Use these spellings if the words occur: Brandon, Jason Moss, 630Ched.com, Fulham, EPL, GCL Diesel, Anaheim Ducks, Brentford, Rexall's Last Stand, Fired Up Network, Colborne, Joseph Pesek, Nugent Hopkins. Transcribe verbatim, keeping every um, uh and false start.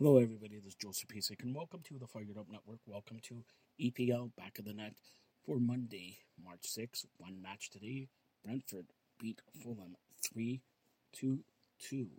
Hello everybody, this is Joseph Pesek and welcome to the Fired Up Network. Welcome to E P L Back of the Net for Monday, March sixth. One match today, Brentford beat Fulham three to two.